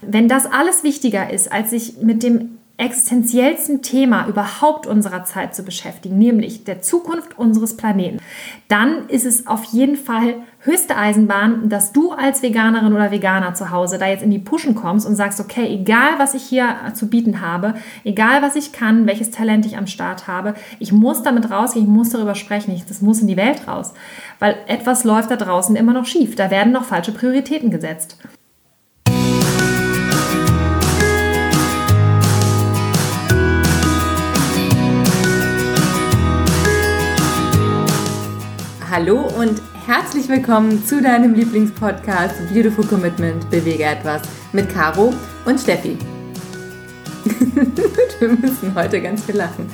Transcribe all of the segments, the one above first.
Wenn das alles wichtiger ist, als sich mit dem existenziellsten Thema überhaupt unserer Zeit zu beschäftigen, nämlich der Zukunft unseres Planeten, dann ist es auf jeden Fall höchste Eisenbahn, dass du als Veganerin oder Veganer zu Hause da jetzt in die Pushen kommst und sagst, okay, egal was ich hier zu bieten habe, egal was ich kann, welches Talent ich am Start habe, ich muss damit rausgehen, ich muss darüber sprechen, das muss in die Welt raus, weil etwas läuft da draußen immer noch schief, da werden noch falsche Prioritäten gesetzt. Hallo und herzlich willkommen zu deinem Lieblingspodcast Beautiful Commitment, bewege etwas mit Caro und Steffi. Wir müssen heute ganz viel lachen.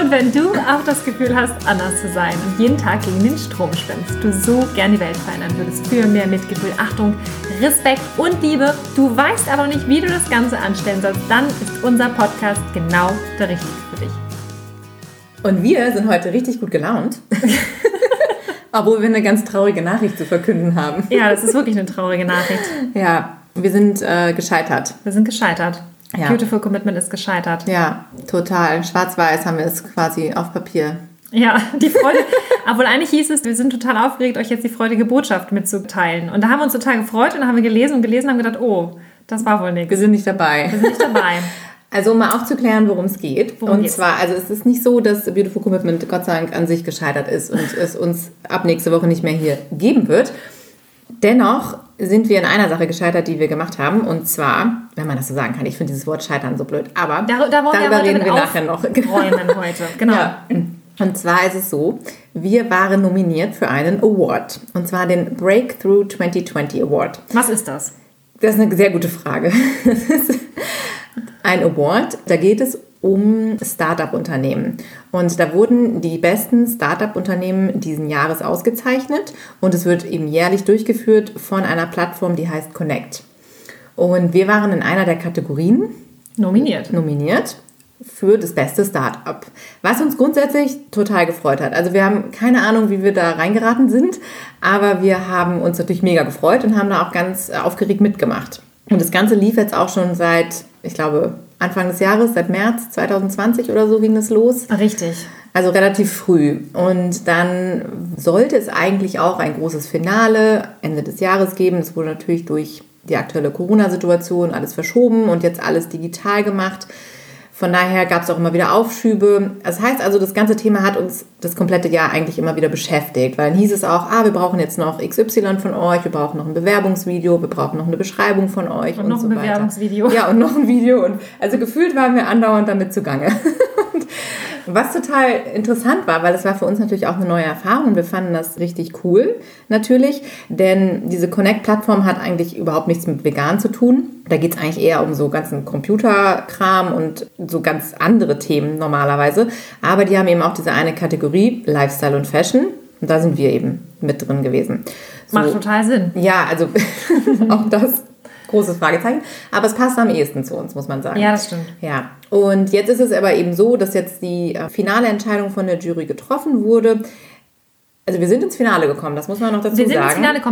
Und wenn du auch das Gefühl hast, anders zu sein und jeden Tag gegen den Strom schwimmst, du so gerne die Welt verändern würdest, für mehr Mitgefühl, Achtung, Respekt und Liebe, du weißt aber nicht, wie du das Ganze anstellen sollst, dann ist unser Podcast genau der richtige für dich. Und wir sind heute richtig gut gelaunt, obwohl wir eine ganz traurige Nachricht zu verkünden haben. Ja, das ist wirklich eine traurige Nachricht. Ja, wir sind gescheitert. Wir sind gescheitert. Ja. Beautiful Commitment ist gescheitert. Ja, total. Schwarz-Weiß haben wir es quasi auf Papier. Ja, die Freude. Obwohl eigentlich hieß es, wir sind total aufgeregt, euch jetzt die freudige Botschaft mitzuteilen. Und da haben wir uns total gefreut und haben wir gelesen und haben gedacht, oh, das war wohl nichts. Wir sind nicht dabei. Also um mal aufzuklären, worum es geht. Und zwar, also es ist nicht so, dass Beautiful Commitment Gott sei Dank an sich gescheitert ist und es uns ab nächste Woche nicht mehr hier geben wird. Dennoch sind wir in einer Sache gescheitert, die wir gemacht haben. Und zwar, wenn man das so sagen kann, ich finde dieses Wort Scheitern so blöd, aber darüber reden wir nachher noch. Genau. Ja. Und zwar ist es so, wir waren nominiert für einen Award. Und zwar den Breakthrough 2020 Award. Was ist das? Das ist eine sehr gute Frage. Das ist ein Award, da geht es um Start-up-Unternehmen. Und da wurden die besten Start-up-Unternehmen diesen Jahres ausgezeichnet. Und es wird eben jährlich durchgeführt von einer Plattform, die heißt Connect. Und wir waren in einer der Kategorien nominiert für das beste Start-up, was uns grundsätzlich total gefreut hat. Also wir haben keine Ahnung, wie wir da reingeraten sind, aber wir haben uns natürlich mega gefreut und haben da auch ganz aufgeregt mitgemacht. Und das Ganze lief jetzt auch schon seit, ich glaube, Anfang des Jahres, seit März 2020 oder so ging es los. Richtig. Also relativ früh. Und dann sollte es eigentlich auch ein großes Finale Ende des Jahres geben. Es wurde natürlich durch die aktuelle Corona-Situation alles verschoben und jetzt alles digital gemacht. Von daher gab es auch immer wieder Aufschübe. Das heißt also, das ganze Thema hat uns das komplette Jahr eigentlich immer wieder beschäftigt. Weil dann hieß es auch, wir brauchen jetzt noch XY von euch, wir brauchen noch ein Bewerbungsvideo, wir brauchen noch eine Beschreibung von euch und noch so weiter. Bewerbungsvideo. Ja, und noch ein Video. Und also gefühlt waren wir andauernd damit zugange. Und was total interessant war, weil es war für uns natürlich auch eine neue Erfahrung. Wir fanden das richtig cool, natürlich. Denn diese Connect-Plattform hat eigentlich überhaupt nichts mit vegan zu tun. Da geht es eigentlich eher um so ganzen Computerkram und so ganz andere Themen normalerweise. Aber die haben eben auch diese eine Kategorie, Lifestyle und Fashion. Und da sind wir eben mit drin gewesen. So, macht total Sinn. Ja, also auch das, großes Fragezeichen. Aber es passt am ehesten zu uns, muss man sagen. Ja, das stimmt. Ja. Und jetzt ist es aber eben so, dass jetzt die finale Entscheidung von der Jury getroffen wurde. Also wir sind ins Finale gekommen, das muss man noch dazu sagen.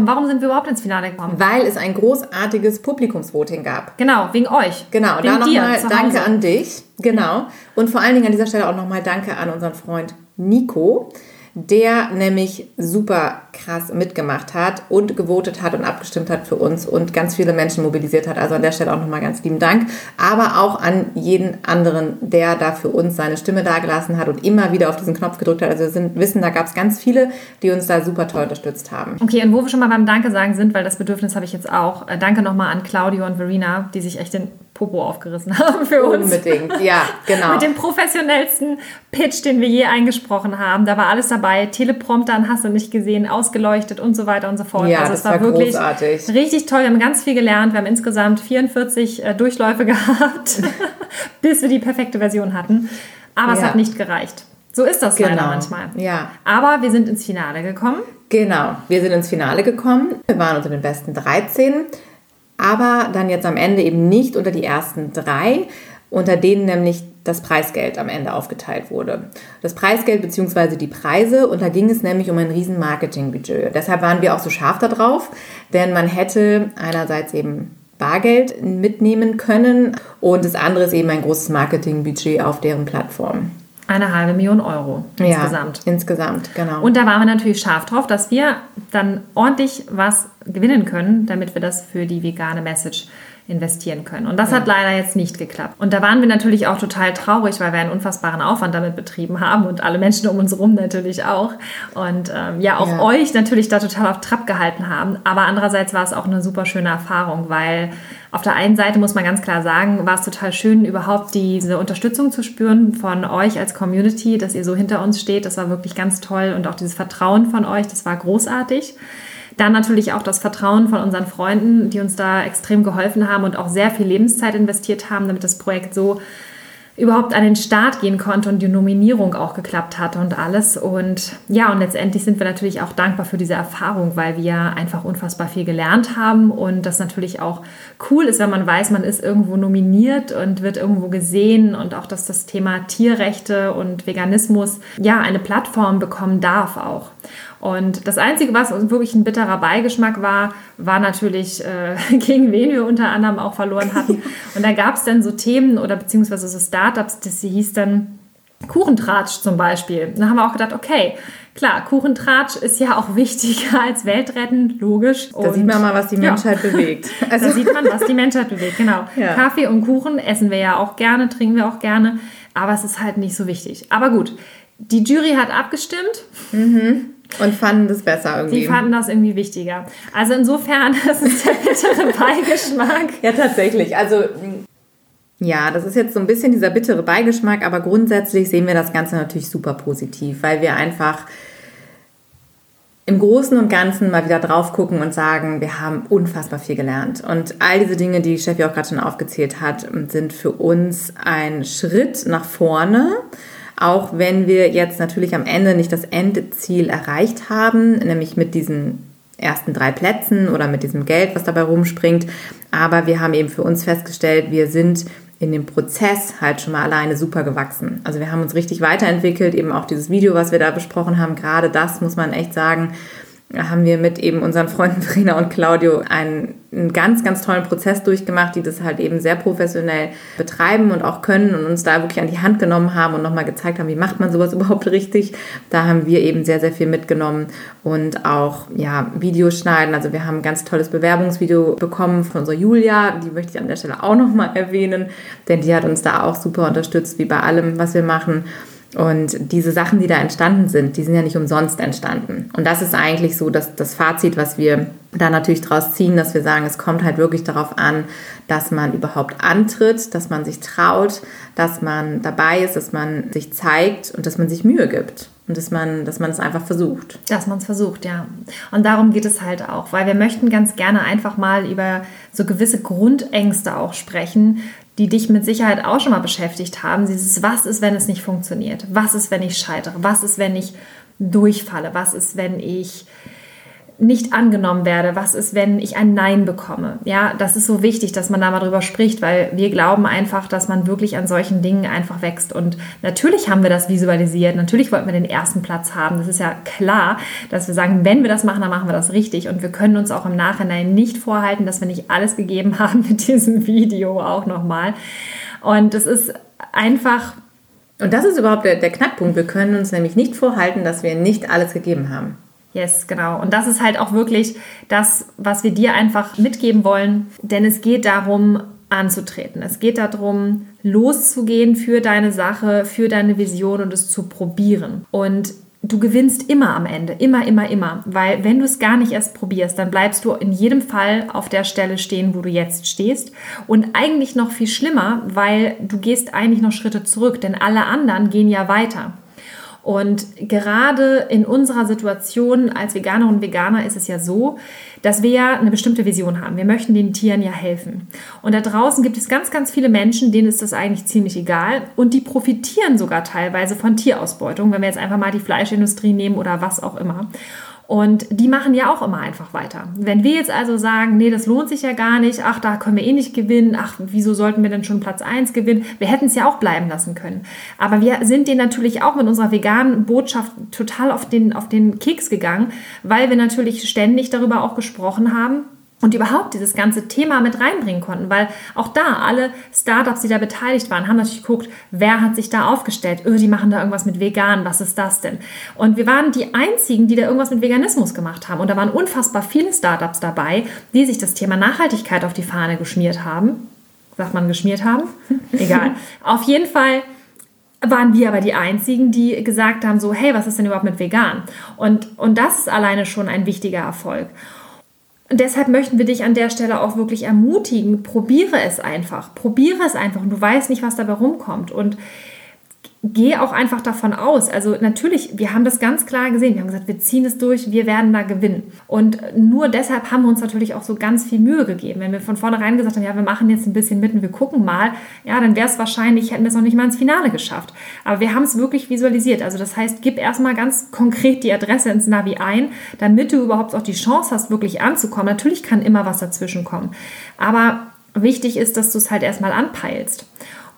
Warum sind wir überhaupt ins Finale gekommen? Weil es ein großartiges Publikumsvoting gab. Genau, wegen euch. Genau, da nochmal danke an dich. Genau. Und vor allen Dingen an dieser Stelle auch nochmal danke an unseren Freund Nico, der nämlich super krass mitgemacht hat und gewotet hat und abgestimmt hat für uns und ganz viele Menschen mobilisiert hat. Also an der Stelle auch nochmal ganz lieben Dank. Aber auch an jeden anderen, der da für uns seine Stimme dagelassen hat und immer wieder auf diesen Knopf gedrückt hat. Also wir wissen, da gab es ganz viele, die uns da super toll unterstützt haben. Okay, und wo wir schon mal beim Danke sagen sind, weil das Bedürfnis habe ich jetzt auch. Danke nochmal an Claudio und Verena, die sich echt den Popo aufgerissen haben für uns. Unbedingt, ja, genau. Mit dem professionellsten Pitch, den wir je eingesprochen haben. Da war alles dabei. Teleprompter, dann hast du nicht gesehen, ausgeleuchtet und so weiter und so fort. Ja, also es war wirklich großartig. Richtig toll. Wir haben ganz viel gelernt. Wir haben insgesamt 44 Durchläufe gehabt, bis wir die perfekte Version hatten. Aber es hat nicht gereicht. So ist das leider manchmal. Ja. Aber wir sind ins Finale gekommen. Genau, wir sind ins Finale gekommen. Wir waren unter den besten 13. Aber dann jetzt am Ende eben nicht unter die ersten 3. unter denen nämlich das Preisgeld am Ende aufgeteilt wurde. Das Preisgeld bzw. die Preise, und da ging es nämlich um ein riesen Marketingbudget. Deshalb waren wir auch so scharf da drauf, denn man hätte einerseits eben Bargeld mitnehmen können und das andere ist eben ein großes Marketingbudget auf deren Plattform. 500.000 Euro insgesamt. Ja, insgesamt, genau. Und da waren wir natürlich scharf drauf, dass wir dann ordentlich was gewinnen können, damit wir das für die vegane Message investieren können. Und das hat leider jetzt nicht geklappt. Und da waren wir natürlich auch total traurig, weil wir einen unfassbaren Aufwand damit betrieben haben und alle Menschen um uns herum natürlich auch. Und euch natürlich da total auf Trab gehalten haben. Aber andererseits war es auch eine super schöne Erfahrung, weil auf der einen Seite muss man ganz klar sagen, war es total schön, überhaupt diese Unterstützung zu spüren von euch als Community, dass ihr so hinter uns steht. Das war wirklich ganz toll. Und auch dieses Vertrauen von euch, das war großartig. Dann natürlich auch das Vertrauen von unseren Freunden, die uns da extrem geholfen haben und auch sehr viel Lebenszeit investiert haben, damit das Projekt so überhaupt an den Start gehen konnte und die Nominierung auch geklappt hatte und alles. Und ja, und letztendlich sind wir natürlich auch dankbar für diese Erfahrung, weil wir einfach unfassbar viel gelernt haben und das natürlich auch cool ist, wenn man weiß, man ist irgendwo nominiert und wird irgendwo gesehen und auch, dass das Thema Tierrechte und Veganismus ja eine Plattform bekommen darf auch. Und das Einzige, was uns wirklich ein bitterer Beigeschmack war, war natürlich, gegen wen wir unter anderem auch verloren hatten. Und da gab es dann so Themen oder beziehungsweise so Startups, das hieß dann Kuchentratsch zum Beispiel. Da haben wir auch gedacht, okay, klar, Kuchentratsch ist ja auch wichtiger als Weltretten, logisch. Da sieht man mal, was die Menschheit bewegt. Also da sieht man, was die Menschheit bewegt, genau. Ja. Kaffee und Kuchen essen wir ja auch gerne, trinken wir auch gerne, aber es ist halt nicht so wichtig. Aber gut, die Jury hat abgestimmt. Mhm. Und fanden das besser irgendwie. Die fanden das irgendwie wichtiger. Also insofern, das ist der bittere Beigeschmack. Ja, tatsächlich. Also, ja, das ist jetzt so ein bisschen dieser bittere Beigeschmack, aber grundsätzlich sehen wir das Ganze natürlich super positiv, weil wir einfach im Großen und Ganzen mal wieder drauf gucken und sagen, wir haben unfassbar viel gelernt. Und all diese Dinge, die Steffi auch gerade schon aufgezählt hat, sind für uns ein Schritt nach vorne. Auch wenn wir jetzt natürlich am Ende nicht das Endziel erreicht haben, nämlich mit diesen ersten 3 Plätzen oder mit diesem Geld, was dabei rumspringt. Aber wir haben eben für uns festgestellt, wir sind in dem Prozess halt schon mal alleine super gewachsen. Also wir haben uns richtig weiterentwickelt, eben auch dieses Video, was wir da besprochen haben, gerade das muss man echt sagen, haben wir mit eben unseren Freunden Verena und Claudio einen ganz, ganz tollen Prozess durchgemacht, die das halt eben sehr professionell betreiben und auch können und uns da wirklich an die Hand genommen haben und nochmal gezeigt haben, wie macht man sowas überhaupt richtig. Da haben wir eben sehr, sehr viel mitgenommen und auch Videos schneiden. Also wir haben ein ganz tolles Bewerbungsvideo bekommen von unserer Julia, die möchte ich an der Stelle auch nochmal erwähnen, denn die hat uns da auch super unterstützt, wie bei allem, was wir machen. Und diese Sachen, die da entstanden sind, die sind ja nicht umsonst entstanden. Und das ist eigentlich so das Fazit, was wir da natürlich draus ziehen, dass wir sagen, es kommt halt wirklich darauf an, dass man überhaupt antritt, dass man sich traut, dass man dabei ist, dass man sich zeigt und dass man sich Mühe gibt. Und dass man es einfach versucht. Dass man es versucht, ja. Und darum geht es halt auch, weil wir möchten ganz gerne einfach mal über so gewisse Grundängste auch sprechen, die dich mit Sicherheit auch schon mal beschäftigt haben. Dieses, was ist, wenn es nicht funktioniert? Was ist, wenn ich scheitere? Was ist, wenn ich durchfalle? Was ist, wenn ich nicht angenommen werde? Was ist, wenn ich ein Nein bekomme? Ja, das ist so wichtig, dass man da mal drüber spricht, weil wir glauben einfach, dass man wirklich an solchen Dingen einfach wächst. Und natürlich haben wir das visualisiert. Natürlich wollten wir den ersten Platz haben. Das ist ja klar, dass wir sagen, wenn wir das machen, dann machen wir das richtig. Und wir können uns auch im Nachhinein nicht vorhalten, dass wir nicht alles gegeben haben mit diesem Video auch nochmal. Und es ist einfach... Und das ist überhaupt der Knackpunkt. Wir können uns nämlich nicht vorhalten, dass wir nicht alles gegeben haben. Yes, genau. Und das ist halt auch wirklich das, was wir dir einfach mitgeben wollen. Denn es geht darum, anzutreten. Es geht darum, loszugehen für deine Sache, für deine Vision und es zu probieren. Und du gewinnst immer am Ende. Immer, immer, immer. Weil wenn du es gar nicht erst probierst, dann bleibst du in jedem Fall auf der Stelle stehen, wo du jetzt stehst. Und eigentlich noch viel schlimmer, weil du gehst eigentlich noch Schritte zurück. Denn alle anderen gehen ja weiter. Und gerade in unserer Situation als Veganerinnen und Veganer ist es ja so, dass wir ja eine bestimmte Vision haben. Wir möchten den Tieren ja helfen. Und da draußen gibt es ganz, ganz viele Menschen, denen ist das eigentlich ziemlich egal. Und die profitieren sogar teilweise von Tierausbeutung, wenn wir jetzt einfach mal die Fleischindustrie nehmen oder was auch immer. Und die machen ja auch immer einfach weiter. Wenn wir jetzt also sagen, nee, das lohnt sich ja gar nicht, ach, da können wir eh nicht gewinnen, ach, wieso sollten wir denn schon Platz 1 gewinnen? Wir hätten es ja auch bleiben lassen können. Aber wir sind denen natürlich auch mit unserer veganen Botschaft total auf den Keks gegangen, weil wir natürlich ständig darüber auch gesprochen haben, und überhaupt dieses ganze Thema mit reinbringen konnten, weil auch da alle Startups, die da beteiligt waren, haben natürlich geguckt, wer hat sich da aufgestellt? Die machen da irgendwas mit vegan, was ist das denn? Und wir waren die einzigen, die da irgendwas mit Veganismus gemacht haben. Und da waren unfassbar viele Startups dabei, die sich das Thema Nachhaltigkeit auf die Fahne geschmiert haben. Sagt man geschmiert haben? Egal. Auf jeden Fall waren wir aber die einzigen, die gesagt haben so, hey, was ist denn überhaupt mit vegan? Und das ist alleine schon ein wichtiger Erfolg. Und deshalb möchten wir dich an der Stelle auch wirklich ermutigen, probiere es einfach und du weißt nicht, was dabei rumkommt und geh auch einfach davon aus, also natürlich, wir haben das ganz klar gesehen, wir haben gesagt, wir ziehen es durch, wir werden da gewinnen und nur deshalb haben wir uns natürlich auch so ganz viel Mühe gegeben, wenn wir von vornherein gesagt haben, ja, wir machen jetzt ein bisschen mit und wir gucken mal, ja, dann wäre es wahrscheinlich, hätten wir es noch nicht mal ins Finale geschafft, aber wir haben es wirklich visualisiert, also das heißt, gib erstmal ganz konkret die Adresse ins Navi ein, damit du überhaupt auch die Chance hast, wirklich anzukommen, natürlich kann immer was dazwischen kommen, aber wichtig ist, dass du es halt erstmal anpeilst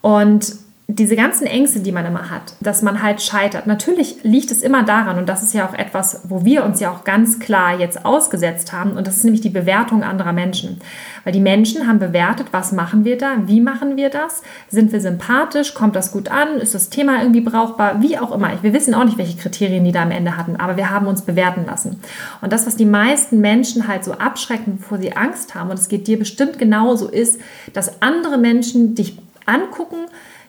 und diese ganzen Ängste, die man immer hat, dass man halt scheitert, natürlich liegt es immer daran und das ist ja auch etwas, wo wir uns ja auch ganz klar jetzt ausgesetzt haben und das ist nämlich die Bewertung anderer Menschen. Weil die Menschen haben bewertet, was machen wir da, wie machen wir das, sind wir sympathisch, kommt das gut an, ist das Thema irgendwie brauchbar, wie auch immer. Wir wissen auch nicht, welche Kriterien die da am Ende hatten, aber wir haben uns bewerten lassen. Und das, was die meisten Menschen halt so abschrecken, bevor sie Angst haben und es geht dir bestimmt genauso ist, dass andere Menschen dich angucken,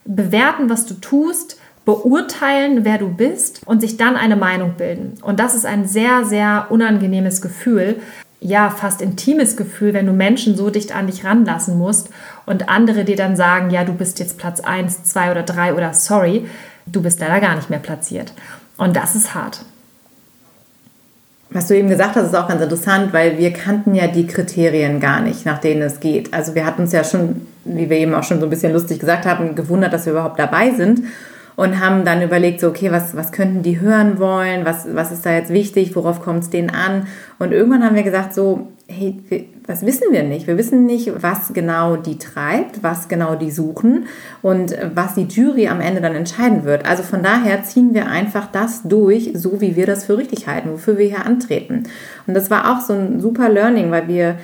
bewerten, was du tust, beurteilen, wer du bist und sich dann eine Meinung bilden. Und das ist ein sehr, sehr unangenehmes Gefühl, ja, fast intimes Gefühl, wenn du Menschen so dicht an dich ranlassen musst und andere dir dann sagen, ja, du bist jetzt Platz 1, 2 oder 3 oder sorry, du bist leider gar nicht mehr platziert. Und das ist hart. Was du eben gesagt hast, ist auch ganz interessant, weil wir kannten ja die Kriterien gar nicht, nach denen es geht. Also wir hatten uns ja schon, wie wir eben auch schon so ein bisschen lustig gesagt haben, gewundert, dass wir überhaupt dabei sind und haben dann überlegt, so okay, was könnten die hören wollen, was ist da jetzt wichtig, worauf kommt es denen an? Und irgendwann haben wir gesagt so, hey, das wissen wir nicht. Wir wissen nicht, was genau die treibt, was genau die suchen und was die Jury am Ende dann entscheiden wird. Also von daher ziehen wir einfach das durch, so wie wir das für richtig halten, wofür wir hier antreten. Und das war auch so ein super Learning, weil wir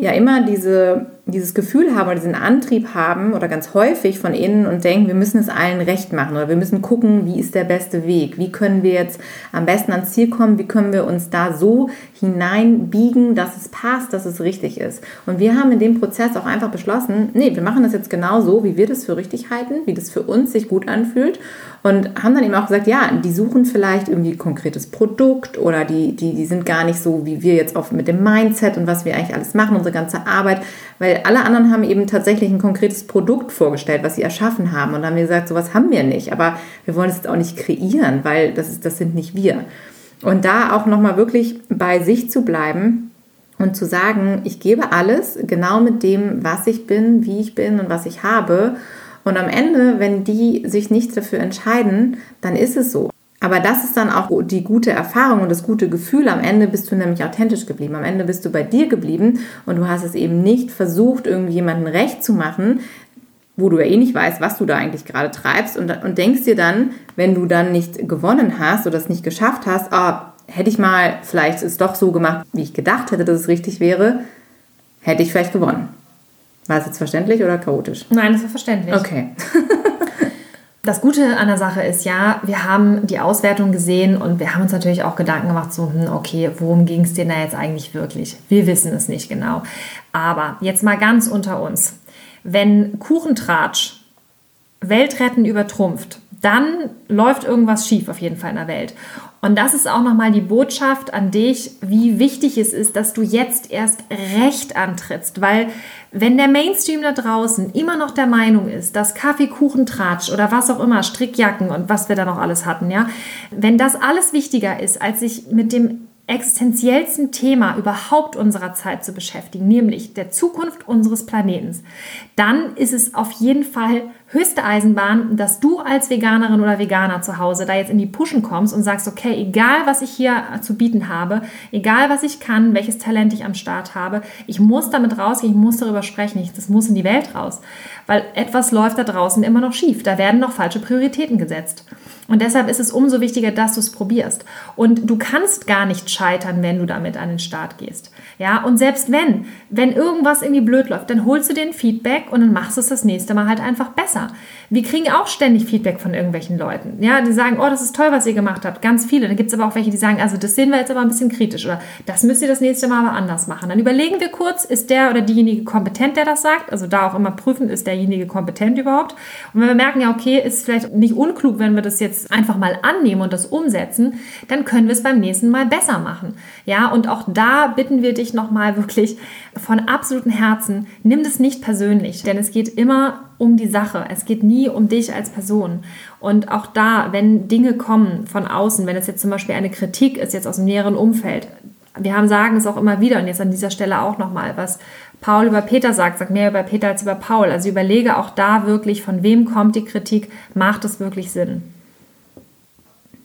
ja immer dieses Gefühl haben oder diesen Antrieb haben oder ganz häufig von innen und denken, wir müssen es allen recht machen oder wir müssen gucken, wie ist der beste Weg, wie können wir jetzt am besten ans Ziel kommen, wie können wir uns da so hineinbiegen, dass es passt, dass es richtig ist. Und wir haben in dem Prozess auch einfach beschlossen, nee, wir machen das jetzt genau so, wie wir das für richtig halten, wie das für uns sich gut anfühlt und haben dann eben auch gesagt, ja, die suchen vielleicht irgendwie ein konkretes Produkt oder die sind gar nicht so, wie wir jetzt auch mit dem Mindset und was wir eigentlich alles machen, unsere ganze Arbeit, weil alle anderen haben eben tatsächlich ein konkretes Produkt vorgestellt, was sie erschaffen haben. Und dann haben wir gesagt, sowas haben wir nicht. Aber wir wollen es jetzt auch nicht kreieren, weil das sind nicht wir. Und da auch nochmal wirklich bei sich zu bleiben und zu sagen, ich gebe alles genau mit dem, was ich bin, wie ich bin und was ich habe. Und am Ende, wenn die sich nicht dafür entscheiden, dann ist es so. Aber das ist dann auch die gute Erfahrung und das gute Gefühl. Am Ende bist du nämlich authentisch geblieben. Am Ende bist du bei dir geblieben und du hast es eben nicht versucht, irgendjemandem recht zu machen, wo du ja eh nicht weißt, was du da eigentlich gerade treibst und denkst dir dann, wenn du dann nicht gewonnen hast oder es nicht geschafft hast, hätte ich mal vielleicht es doch so gemacht, wie ich gedacht hätte, dass es richtig wäre, hätte ich vielleicht gewonnen. War es jetzt verständlich oder chaotisch? Nein, das war verständlich. Okay. Das Gute an der Sache ist ja, wir haben die Auswertung gesehen und wir haben uns natürlich auch Gedanken gemacht, so, okay, worum ging es denn da jetzt eigentlich wirklich? Wir wissen es nicht genau. Aber jetzt mal ganz unter uns. Wenn Kuchentratsch Weltretten übertrumpft, dann läuft irgendwas schief auf jeden Fall in der Welt. Und das ist auch nochmal die Botschaft an dich, wie wichtig es ist, dass du jetzt erst recht antrittst. Weil wenn der Mainstream da draußen immer noch der Meinung ist, dass Kaffee, Kuchen, Tratsch oder was auch immer, Strickjacken und was wir da noch alles hatten, ja, wenn das alles wichtiger ist, als sich mit dem existenziellsten Thema überhaupt unserer Zeit zu beschäftigen, nämlich der Zukunft unseres Planeten, dann ist es auf jeden Fall höchste Eisenbahn, dass du als Veganerin oder Veganer zu Hause da jetzt in die Pushen kommst und sagst, okay, egal was ich hier zu bieten habe, egal was ich kann, welches Talent ich am Start habe, ich muss damit rausgehen, ich muss darüber sprechen, das muss in die Welt raus, weil etwas läuft da draußen immer noch schief, da werden noch falsche Prioritäten gesetzt. Und deshalb ist es umso wichtiger, dass du es probierst. Und du kannst gar nicht scheitern, wenn du damit an den Start gehst. Ja, und selbst wenn irgendwas irgendwie blöd läuft, dann holst du dir ein Feedback und dann machst du es das nächste Mal halt einfach besser. Wir kriegen auch ständig Feedback von irgendwelchen Leuten. Ja, die sagen, oh, das ist toll, was ihr gemacht habt. Ganz viele. Dann gibt es aber auch welche, die sagen, also das sehen wir jetzt aber ein bisschen kritisch oder das müsst ihr das nächste Mal aber anders machen. Dann überlegen wir kurz, ist der oder diejenige kompetent, der das sagt? Also da auch immer prüfen, ist derjenige kompetent überhaupt? Und wenn wir merken, ja, okay, ist vielleicht nicht unklug, wenn wir das jetzt einfach mal annehmen und das umsetzen, dann können wir es beim nächsten Mal besser machen. Ja, und auch da bitten wir dich nochmal wirklich von absolutem Herzen, nimm das nicht persönlich, denn es geht immer um die Sache. Es geht nie um dich als Person. Und auch da, wenn Dinge kommen von außen, wenn es jetzt zum Beispiel eine Kritik ist, jetzt aus dem näheren Umfeld, wir sagen es auch immer wieder und jetzt an dieser Stelle auch nochmal, was Paul über Peter sagt, sagt mehr über Peter als über Paul. Also überlege auch da wirklich, von wem kommt die Kritik, macht es wirklich Sinn?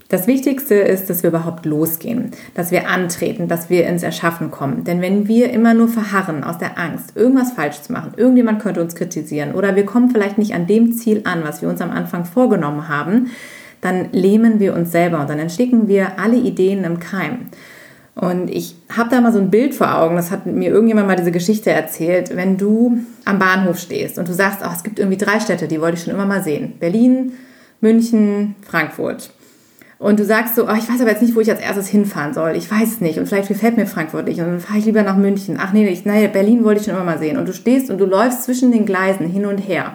Das Wichtigste ist, dass wir überhaupt losgehen, dass wir antreten, dass wir ins Erschaffen kommen. Denn wenn wir immer nur verharren aus der Angst, irgendwas falsch zu machen, irgendjemand könnte uns kritisieren oder wir kommen vielleicht nicht an dem Ziel an, was wir uns am Anfang vorgenommen haben, dann lähmen wir uns selber und dann ersticken wir alle Ideen im Keim. Und ich habe da mal so ein Bild vor Augen, das hat mir irgendjemand mal diese Geschichte erzählt, wenn du am Bahnhof stehst und du sagst, oh, es gibt irgendwie 3 Städte, die wollte ich schon immer mal sehen, Berlin, München, Frankfurt. Und du sagst so, oh, ich weiß aber jetzt nicht, wo ich als erstes hinfahren soll. Ich weiß es nicht. Und vielleicht gefällt mir Frankfurt nicht. Und dann fahre ich lieber nach München. Ach nee, Berlin wollte ich schon immer mal sehen. Und du stehst und du läufst zwischen den Gleisen hin und her.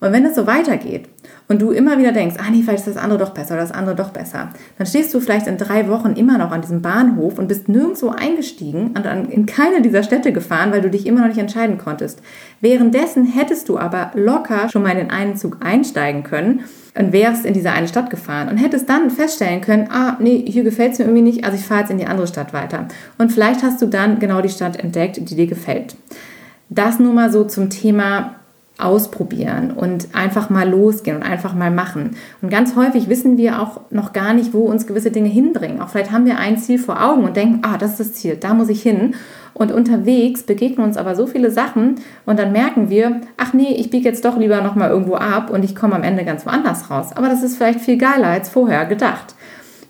Und wenn das so weitergeht und du immer wieder denkst, ah nee, vielleicht ist das andere doch besser oder das andere doch besser, dann stehst du vielleicht in 3 Wochen immer noch an diesem Bahnhof und bist nirgendwo eingestiegen und in keine dieser Städte gefahren, weil du dich immer noch nicht entscheiden konntest. Währenddessen hättest du aber locker schon mal in den einen Zug einsteigen können und wärst in diese eine Stadt gefahren und hättest dann feststellen können, ah, nee, hier gefällt es mir irgendwie nicht, also ich fahre jetzt in die andere Stadt weiter. Und vielleicht hast du dann genau die Stadt entdeckt, die dir gefällt. Das nur mal so zum Thema ausprobieren und einfach mal losgehen und einfach mal machen. Und ganz häufig wissen wir auch noch gar nicht, wo uns gewisse Dinge hinbringen. Auch vielleicht haben wir ein Ziel vor Augen und denken, ah, das ist das Ziel, da muss ich hin. Und unterwegs begegnen uns aber so viele Sachen und dann merken wir, ach nee, ich biege jetzt doch lieber nochmal irgendwo ab und ich komme am Ende ganz woanders raus. Aber das ist vielleicht viel geiler als vorher gedacht.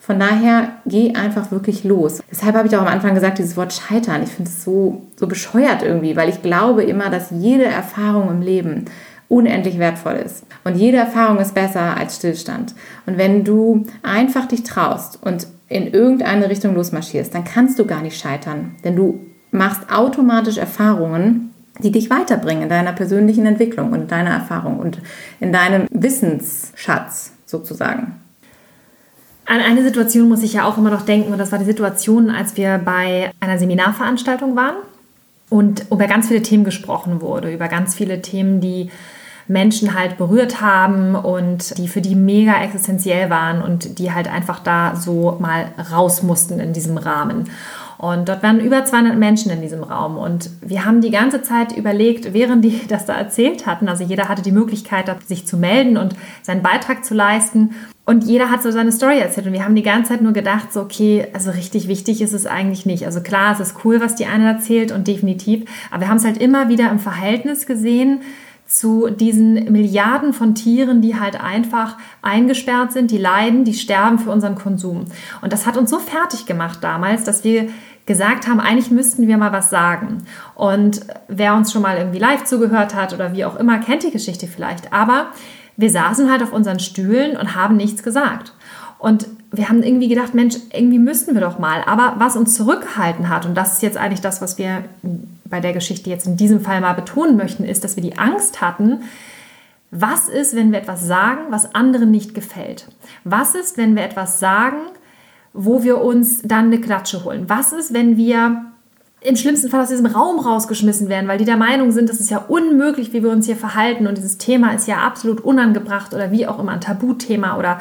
Von daher, geh einfach wirklich los. Deshalb habe ich auch am Anfang gesagt, dieses Wort Scheitern, ich finde es so bescheuert irgendwie, weil ich glaube immer, dass jede Erfahrung im Leben unendlich wertvoll ist. Und jede Erfahrung ist besser als Stillstand. Und wenn du einfach dich traust und in irgendeine Richtung losmarschierst, dann kannst du gar nicht scheitern, denn du machst automatisch Erfahrungen, die dich weiterbringen in deiner persönlichen Entwicklung und in deiner Erfahrung und in deinem Wissensschatz sozusagen. An eine Situation muss ich ja auch immer noch denken und das war die Situation, als wir bei einer Seminarveranstaltung waren und über ganz viele Themen gesprochen wurde, über ganz viele Themen, die Menschen halt berührt haben und die für die mega existenziell waren und die halt einfach da so mal raus mussten in diesem Rahmen. Und dort waren über 200 Menschen in diesem Raum und wir haben die ganze Zeit überlegt, während die das da erzählt hatten, also jeder hatte die Möglichkeit, sich zu melden und seinen Beitrag zu leisten und jeder hat so seine Story erzählt und wir haben die ganze Zeit nur gedacht, so okay, also richtig wichtig ist es eigentlich nicht. Also klar, es ist cool, was die eine erzählt und definitiv, aber wir haben es halt immer wieder im Verhältnis gesehen, zu diesen Milliarden von Tieren, die halt einfach eingesperrt sind, die leiden, die sterben für unseren Konsum. Und das hat uns so fertig gemacht damals, dass wir gesagt haben, eigentlich müssten wir mal was sagen. Und wer uns schon mal irgendwie live zugehört hat oder wie auch immer, kennt die Geschichte vielleicht. Aber wir saßen halt auf unseren Stühlen und haben nichts gesagt. Und wir haben irgendwie gedacht, Mensch, irgendwie müssten wir doch mal. Aber was uns zurückgehalten hat, und das ist jetzt eigentlich das, was wir bei der Geschichte jetzt in diesem Fall mal betonen möchten, ist, dass wir die Angst hatten, was ist, wenn wir etwas sagen, was anderen nicht gefällt? Was ist, wenn wir etwas sagen, wo wir uns dann eine Klatsche holen? Was ist, wenn wir im schlimmsten Fall aus diesem Raum rausgeschmissen werden, weil die der Meinung sind, das ist ja unmöglich, wie wir uns hier verhalten und dieses Thema ist ja absolut unangebracht oder wie auch immer ein Tabuthema oder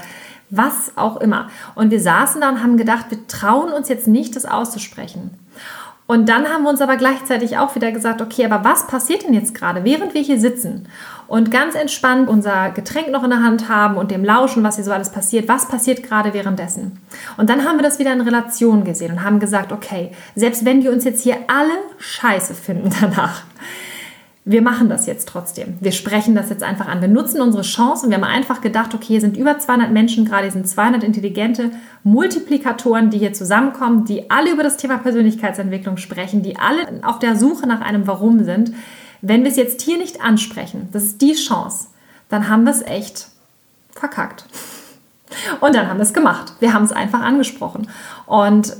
was auch immer. Und wir saßen da und haben gedacht, wir trauen uns jetzt nicht, das auszusprechen. Und dann haben wir uns aber gleichzeitig auch wieder gesagt, okay, aber was passiert denn jetzt gerade, während wir hier sitzen und ganz entspannt unser Getränk noch in der Hand haben und dem lauschen, was hier so alles passiert, was passiert gerade währenddessen? Und dann haben wir das wieder in Relation gesehen und haben gesagt, okay, selbst wenn die uns jetzt hier alle scheiße finden danach, wir machen das jetzt trotzdem. Wir sprechen das jetzt einfach an. Wir nutzen unsere Chance und wir haben einfach gedacht, okay, hier sind über 200 Menschen gerade, hier sind 200 intelligente Multiplikatoren, die hier zusammenkommen, die alle über das Thema Persönlichkeitsentwicklung sprechen, die alle auf der Suche nach einem Warum sind. Wenn wir es jetzt hier nicht ansprechen, das ist die Chance, dann haben wir es echt verkackt. Und dann haben wir es gemacht. Wir haben es einfach angesprochen. Und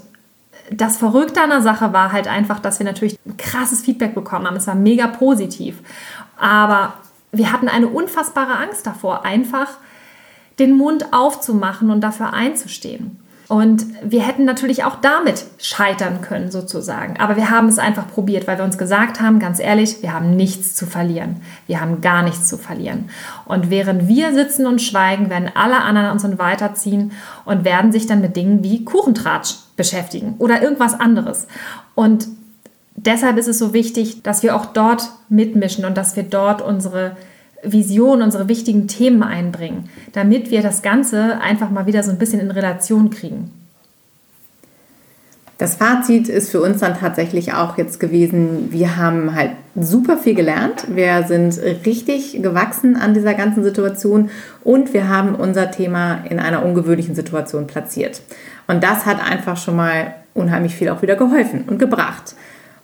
das Verrückte an der Sache war halt einfach, dass wir natürlich ein krasses Feedback bekommen haben. Es war mega positiv. Aber wir hatten eine unfassbare Angst davor, einfach den Mund aufzumachen und dafür einzustehen. Und wir hätten natürlich auch damit scheitern können sozusagen. Aber wir haben es einfach probiert, weil wir uns gesagt haben, ganz ehrlich, wir haben nichts zu verlieren. Wir haben gar nichts zu verlieren. Und während wir sitzen und schweigen, werden alle anderen uns weiterziehen und werden sich dann mit Dingen wie Kuchentratsch beschäftigen oder irgendwas anderes. Und deshalb ist es so wichtig, dass wir auch dort mitmischen und dass wir dort unsere Vision, unsere wichtigen Themen einbringen, damit wir das Ganze einfach mal wieder so ein bisschen in Relation kriegen. Das Fazit ist für uns dann tatsächlich auch jetzt gewesen, wir haben halt super viel gelernt, wir sind richtig gewachsen an dieser ganzen Situation und wir haben unser Thema in einer ungewöhnlichen Situation platziert. Und das hat einfach schon mal unheimlich viel auch wieder geholfen und gebracht.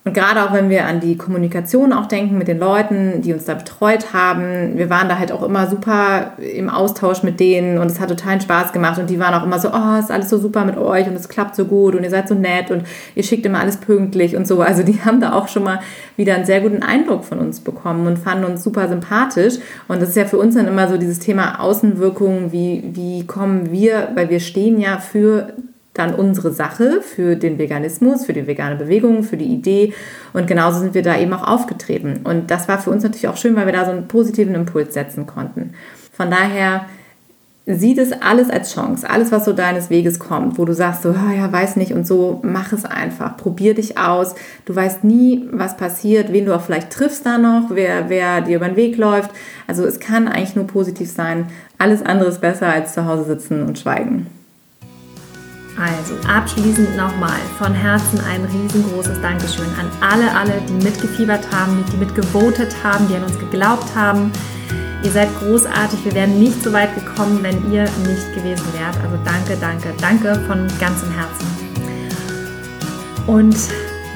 Und gerade auch, wenn wir an die Kommunikation auch denken mit den Leuten, die uns da betreut haben, wir waren da halt auch immer super im Austausch mit denen und es hat totalen Spaß gemacht und die waren auch immer so, oh, ist alles so super mit euch und es klappt so gut und ihr seid so nett und ihr schickt immer alles pünktlich und so. Also die haben da auch schon mal wieder einen sehr guten Eindruck von uns bekommen und fanden uns super sympathisch. Und das ist ja für uns dann immer so dieses Thema Außenwirkung, wie kommen wir, weil wir stehen ja für dann unsere Sache, für den Veganismus, für die vegane Bewegung, für die Idee. Und genauso sind wir da eben auch aufgetreten. Und das war für uns natürlich auch schön, weil wir da so einen positiven Impuls setzen konnten. Von daher sieh das alles als Chance, alles, was so deines Weges kommt, wo du sagst, so, ja, weiß nicht und so, mach es einfach, probier dich aus. Du weißt nie, was passiert, wen du auch vielleicht triffst da noch, wer dir über den Weg läuft. Also es kann eigentlich nur positiv sein. Alles andere ist besser als zu Hause sitzen und schweigen. Also abschließend nochmal von Herzen ein riesengroßes Dankeschön an alle, die mitgefiebert haben, die mitgevotet haben, die an uns geglaubt haben. Ihr seid großartig, wir wären nicht so weit gekommen, wenn ihr nicht gewesen wärt. Also danke von ganzem Herzen. Und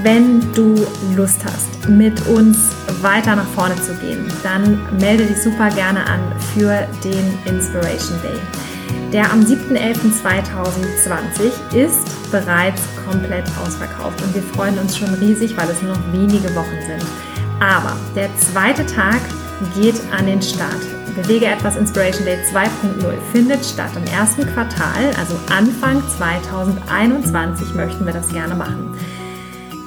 wenn du Lust hast, mit uns weiter nach vorne zu gehen, dann melde dich super gerne an für den Inspiration Day. Der am 7.11.2020 ist bereits komplett ausverkauft und wir freuen uns schon riesig, weil es nur noch wenige Wochen sind. Aber der zweite Tag geht an den Start. Bewege etwas Inspiration Day 2.0 findet statt im ersten Quartal, also Anfang 2021 möchten wir das gerne machen.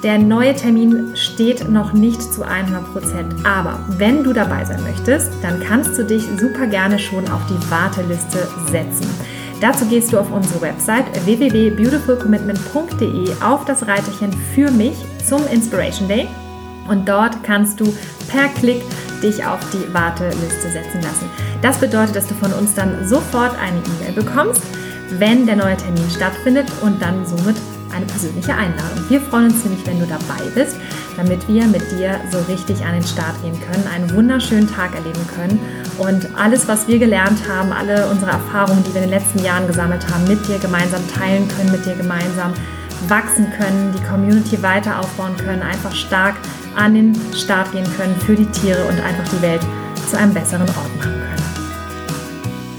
Der neue Termin steht noch nicht zu 100%, aber wenn du dabei sein möchtest, dann kannst du dich super gerne schon auf die Warteliste setzen. Dazu gehst du auf unsere Website www.beautifulcommitment.de auf das Reiterchen für mich zum Inspiration Day und dort kannst du per Klick dich auf die Warteliste setzen lassen. Das bedeutet, dass du von uns dann sofort eine E-Mail bekommst, wenn der neue Termin stattfindet und dann somit eine persönliche Einladung. Wir freuen uns ziemlich, wenn du dabei bist, damit wir mit dir so richtig an den Start gehen können, einen wunderschönen Tag erleben können und alles, was wir gelernt haben, alle unsere Erfahrungen, die wir in den letzten Jahren gesammelt haben, mit dir gemeinsam teilen können, mit dir gemeinsam wachsen können, die Community weiter aufbauen können, einfach stark an den Start gehen können für die Tiere und einfach die Welt zu einem besseren Ort machen können.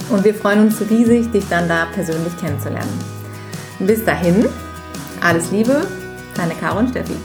Und wir freuen uns riesig, dich dann da persönlich kennenzulernen. Bis dahin. Alles Liebe, deine Caro und Steffi.